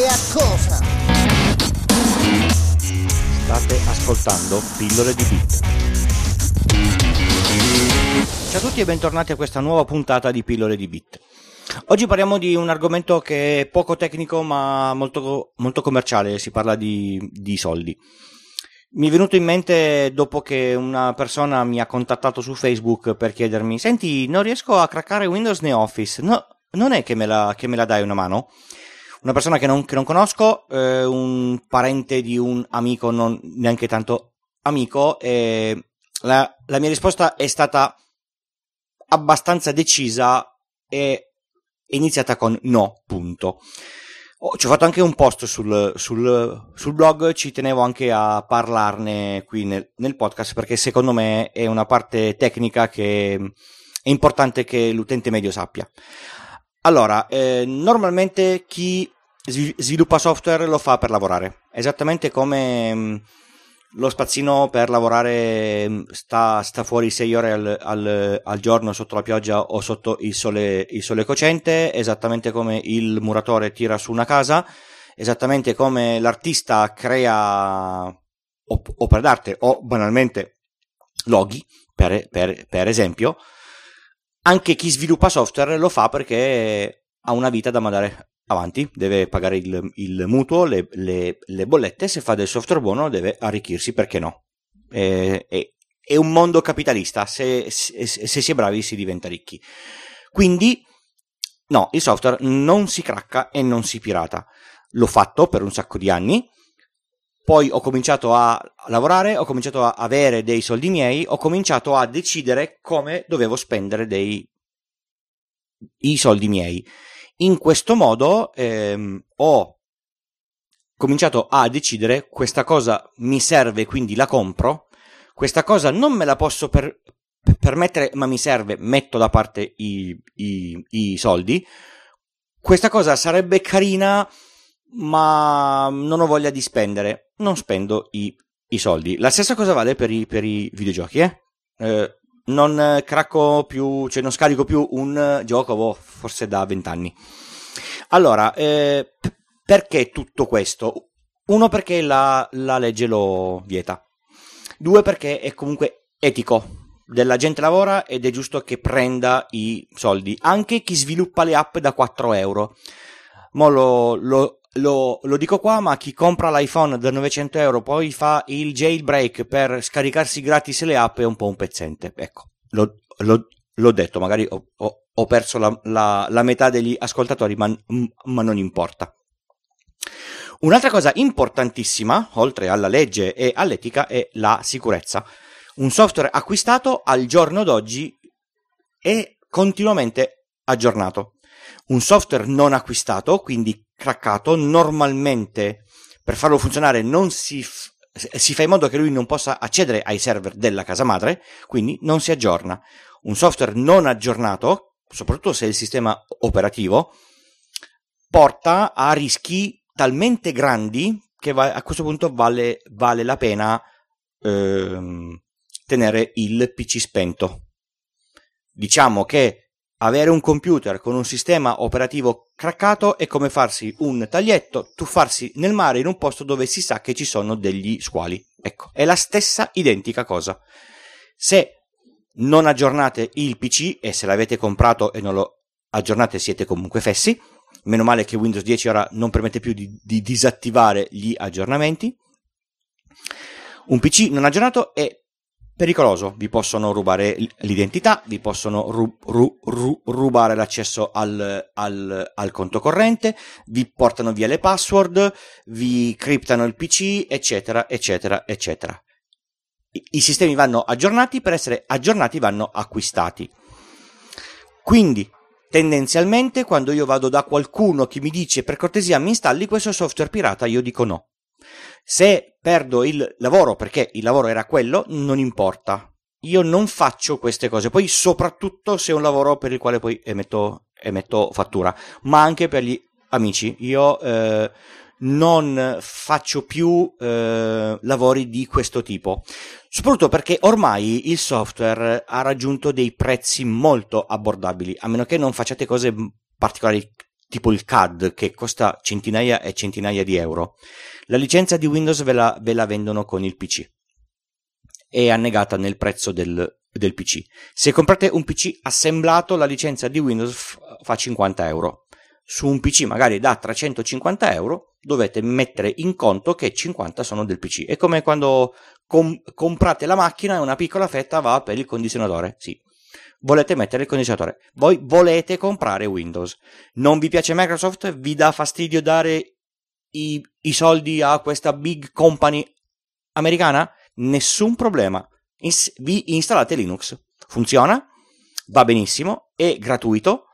e a cosa? State ascoltando Pillole di Bit. Ciao a tutti e bentornati a questa nuova puntata di Pillole di Bit. Oggi parliamo di un argomento che è poco tecnico ma molto, molto commerciale, si parla di soldi. Mi è venuto in mente dopo che una persona mi ha contattato su Facebook per chiedermi: senti, non riesco a craccare Windows né Office, no, non è che me la dai una mano? Una persona che non conosco, un parente di un amico, non neanche tanto amico, e la mia risposta è stata abbastanza decisa e è iniziata con no, punto. Ci ho fatto anche un post sul blog, ci tenevo anche a parlarne qui nel podcast, perché secondo me è una parte tecnica che è importante che l'utente medio sappia. Allora, normalmente chi sviluppa software lo fa per lavorare, esattamente come lo spazzino per lavorare sta fuori 6 ore al giorno sotto la pioggia o sotto il sole cocente, esattamente come il muratore tira su una casa, esattamente come l'artista crea opere d'arte o banalmente loghi, per esempio. Anche chi sviluppa software lo fa perché ha una vita da mandare avanti, deve pagare il mutuo, le bollette, se fa del software buono deve arricchirsi, perché no? È un mondo capitalista, se si è bravi si diventa ricchi. Quindi no, il software non si cracca e non si pirata. L'ho fatto per un sacco di anni, poi ho cominciato a lavorare, ho cominciato a avere dei soldi miei, ho cominciato a decidere come dovevo spendere i soldi miei. In questo modo ho cominciato a decidere: questa cosa mi serve, quindi la compro, questa cosa non me la posso permettere ma mi serve, metto da parte i soldi, questa cosa sarebbe carina ma non ho voglia di spendere, non spendo i soldi. La stessa cosa vale per i videogiochi, non cracco più, cioè non scarico più un gioco forse da 20 anni. Allora, perché tutto questo? Uno, perché la legge lo vieta. Due, perché è comunque etico, della gente lavora ed è giusto che prenda i soldi, anche chi sviluppa le app da 4 euro. Mo lo dico qua, ma chi compra l'iPhone da 900 euro poi fa il jailbreak per scaricarsi gratis le app è un po' un pezzente. Ecco, l'ho detto, magari ho perso la metà degli ascoltatori, ma non importa. Un'altra cosa importantissima, oltre alla legge e all'etica, è la sicurezza. Un software acquistato al giorno d'oggi è continuamente aggiornato. Un software non acquistato, quindi craccato, normalmente per farlo funzionare non si fa in modo che lui non possa accedere ai server della casa madre, quindi non si aggiorna. Un software non aggiornato, soprattutto se il sistema operativo, porta a rischi talmente grandi che a questo punto vale la pena tenere il PC spento. Diciamo che avere un computer con un sistema operativo craccato è come farsi un taglietto, tuffarsi nel mare in un posto dove si sa che ci sono degli squali. Ecco, è la stessa identica cosa. Se non aggiornate il PC, e se l'avete comprato e non lo aggiornate siete comunque fessi, meno male che Windows 10 ora non permette più di disattivare gli aggiornamenti. Un PC non aggiornato è pericoloso, vi possono rubare l'identità, vi possono rubare l'accesso al conto corrente, vi portano via le password, vi criptano il PC, eccetera, eccetera, eccetera. I sistemi vanno aggiornati, per essere aggiornati vanno acquistati. Quindi, tendenzialmente, quando io vado da qualcuno che mi dice: per cortesia mi installi questo software pirata, io dico no. Se perdo il lavoro, perché il lavoro era quello, non importa, io non faccio queste cose. Poi soprattutto se è un lavoro per il quale poi emetto fattura, ma anche per gli amici, io non faccio più lavori di questo tipo, soprattutto perché ormai il software ha raggiunto dei prezzi molto abbordabili, a meno che non facciate cose particolari tipo il CAD, che costa centinaia e centinaia di euro. La licenza di Windows ve la vendono con il PC, è annegata nel prezzo del PC. Se comprate un PC assemblato, la licenza di Windows fa 50 euro. Su un PC magari da 350 euro dovete mettere in conto che 50 sono del PC. È come quando comprate la macchina e una piccola fetta va per il condizionatore. Sì, volete mettere il condizionatore, voi volete comprare Windows, non vi piace Microsoft, vi dà fastidio dare i soldi a questa big company americana? Nessun problema, vi installate Linux, funziona, va benissimo, è gratuito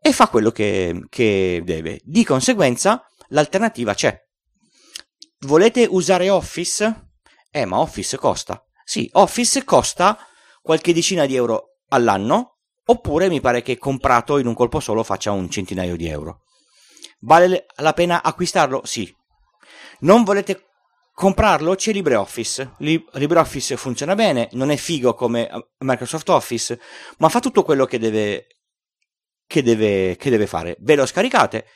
e fa quello che deve. Di conseguenza l'alternativa c'è. Volete usare Office? Ma Office costa. Sì, Office costa qualche decina di euro all'anno, oppure mi pare che comprato in un colpo solo faccia un centinaio di euro. Vale la pena acquistarlo? Sì. Non volete comprarlo? C'è LibreOffice. LibreOffice funziona bene, non è figo come Microsoft Office, ma fa tutto quello che deve fare. Ve lo scaricate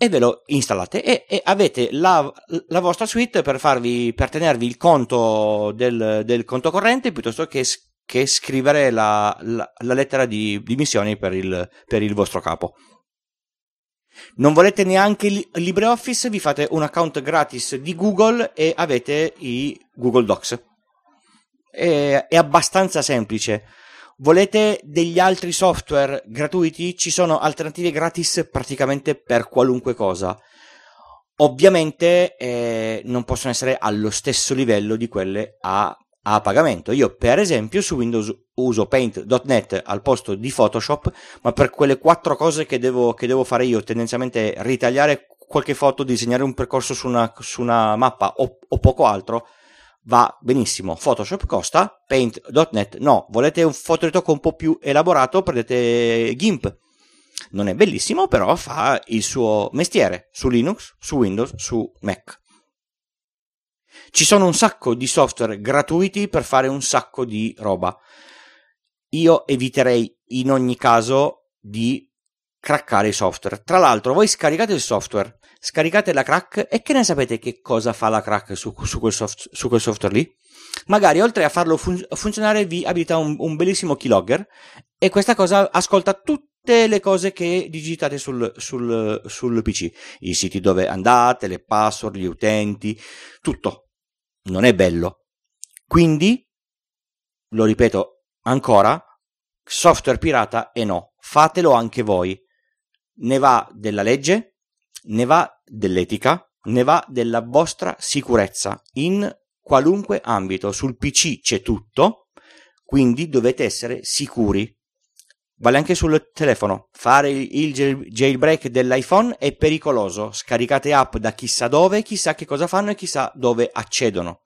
e ve lo installate e avete la vostra suite per tenervi il conto del conto corrente, piuttosto che scrivere la lettera di missioni per il vostro capo. Non volete neanche LibreOffice, vi fate un account gratis di Google e avete i Google Docs. È abbastanza semplice. Volete degli altri software gratuiti? Ci sono alternative gratis praticamente per qualunque cosa. Ovviamente non possono essere allo stesso livello di quelle a pagamento. Io per esempio su Windows uso Paint.net al posto di Photoshop, ma per quelle 4 cose che devo fare io, tendenzialmente ritagliare qualche foto, disegnare un percorso su una mappa o poco altro, va benissimo. Photoshop costa, Paint.net no. Volete un fotoritocco un po' più elaborato? Prendete Gimp. Non è bellissimo, però fa il suo mestiere su Linux, su Windows, su Mac. Ci sono un sacco di software gratuiti per fare un sacco di roba. Io eviterei in ogni caso di craccare i software. Tra l'altro, voi scaricate il software, scaricate la crack e che ne sapete che cosa fa la crack su quel software lì? Magari oltre a farlo funzionare vi abilita un bellissimo keylogger e questa cosa ascolta tutte le cose che digitate sul PC, i siti dove andate, le password, gli utenti, tutto. Non è bello. Quindi, lo ripeto ancora, software pirata e no, fatelo anche voi. Ne va della legge, ne va dell'etica, ne va della vostra sicurezza in qualunque ambito. Sul PC c'è tutto, quindi dovete essere sicuri. Vale anche sul telefono. Fare il jailbreak dell'iPhone è pericoloso. Scaricate app da chissà dove, chissà che cosa fanno e chissà dove accedono.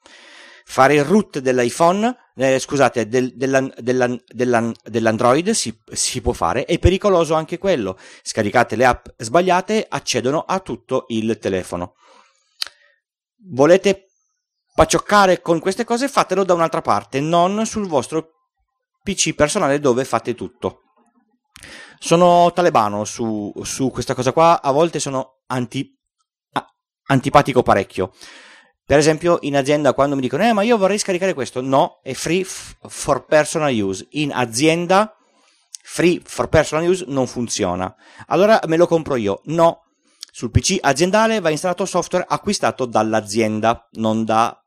Fare il root dell'iPhone, dell'Android si può fare, è pericoloso anche quello. Scaricate le app sbagliate, accedono a tutto il telefono. Volete paccioccare con queste cose? Fatelo da un'altra parte, non sul vostro PC personale dove fate tutto. Sono talebano su questa cosa qua, a volte sono antipatico parecchio. Per esempio in azienda quando mi dicono ma io vorrei scaricare questo, no, è free for personal use. In azienda free for personal use non funziona, allora me lo compro io. No, sul PC aziendale va installato software acquistato dall'azienda, non da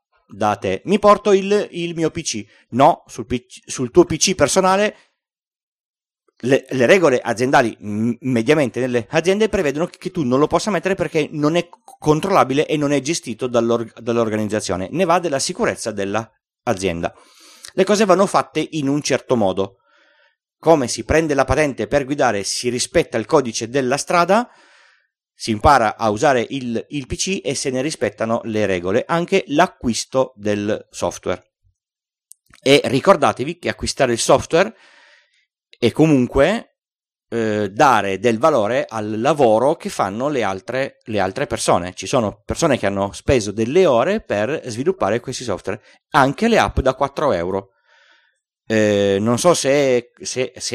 te. Mi porto il mio PC, no, sul tuo PC personale le regole aziendali mediamente nelle aziende prevedono che tu non lo possa mettere perché non è controllabile e non è gestito dall'organizzazione. Ne va della sicurezza dell'azienda. Le cose vanno fatte in un certo modo. Come si prende la patente per guidare, si rispetta il codice della strada, si impara a usare il PC e se ne rispettano le regole, anche l'acquisto del software. E ricordatevi che acquistare il software e comunque dare del valore al lavoro che fanno le altre persone. Ci sono persone che hanno speso delle ore per sviluppare questi software, anche le app da 4 euro. Non so se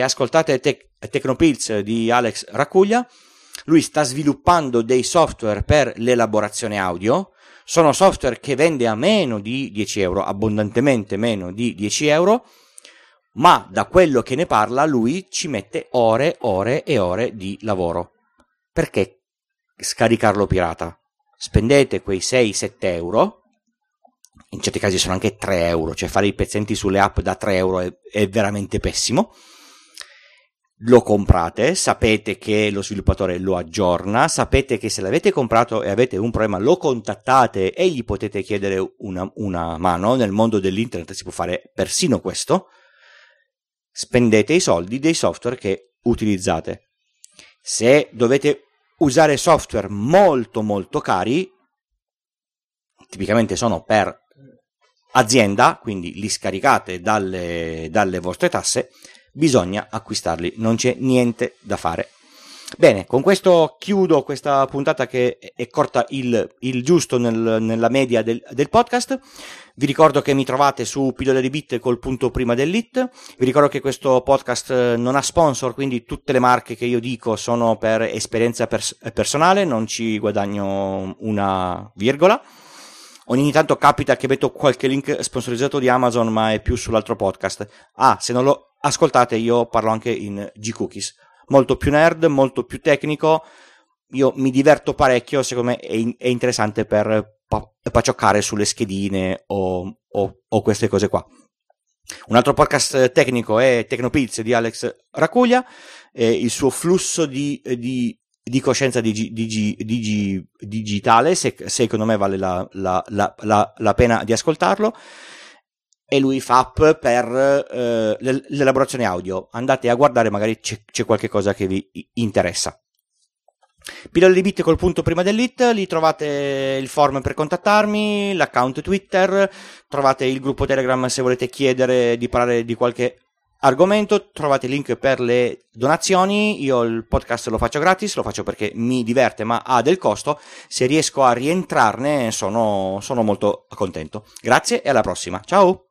ascoltate Tecnopillz di Alex Racuglia, lui sta sviluppando dei software per l'elaborazione audio, sono software che vende a meno di 10 euro, abbondantemente meno di 10 euro, ma da quello che ne parla lui ci mette ore, ore e ore di lavoro. Perché scaricarlo pirata? Spendete quei 6-7 euro, in certi casi sono anche 3 euro, cioè fare i pezzenti sulle app da 3 euro è veramente pessimo. Lo comprate, sapete che lo sviluppatore lo aggiorna, sapete che se l'avete comprato e avete un problema lo contattate e gli potete chiedere una mano. Nel mondo dell'internet si può fare persino questo. Spendete i soldi dei software che utilizzate. Se dovete usare software molto molto cari, tipicamente sono per azienda, quindi li scaricate dalle vostre tasse, bisogna acquistarli, non c'è niente da fare. Bene, con questo chiudo questa puntata che è corta il giusto nella media del podcast. Vi ricordo che mi trovate su Pillole di Bit col punto prima dell'it. Vi ricordo che questo podcast non ha sponsor, quindi tutte le marche che io dico sono per esperienza personale, non ci guadagno una virgola. Ogni tanto capita che metto qualche link sponsorizzato di Amazon, ma è più sull'altro podcast. Ah, se non lo ascoltate, io parlo anche in G-Cookies, molto più nerd, molto più tecnico. Io mi diverto parecchio, secondo me è interessante per pacioccare sulle schedine o queste cose qua. Un altro podcast tecnico è Tecnopillz di Alex Racuglia, il suo flusso di coscienza digitale, secondo me vale la pena di ascoltarlo. E lui fa app per l'elaborazione audio. Andate a guardare, magari c'è qualche cosa che vi interessa. Pillole di Bit col punto prima dell'it, lì trovate il form per contattarmi, l'account Twitter, trovate il gruppo Telegram se volete chiedere di parlare di qualche argomento, trovate il link per le donazioni. Io il podcast lo faccio gratis, lo faccio perché mi diverte, ma ha del costo. Se riesco a rientrarne sono molto contento. Grazie e alla prossima, ciao!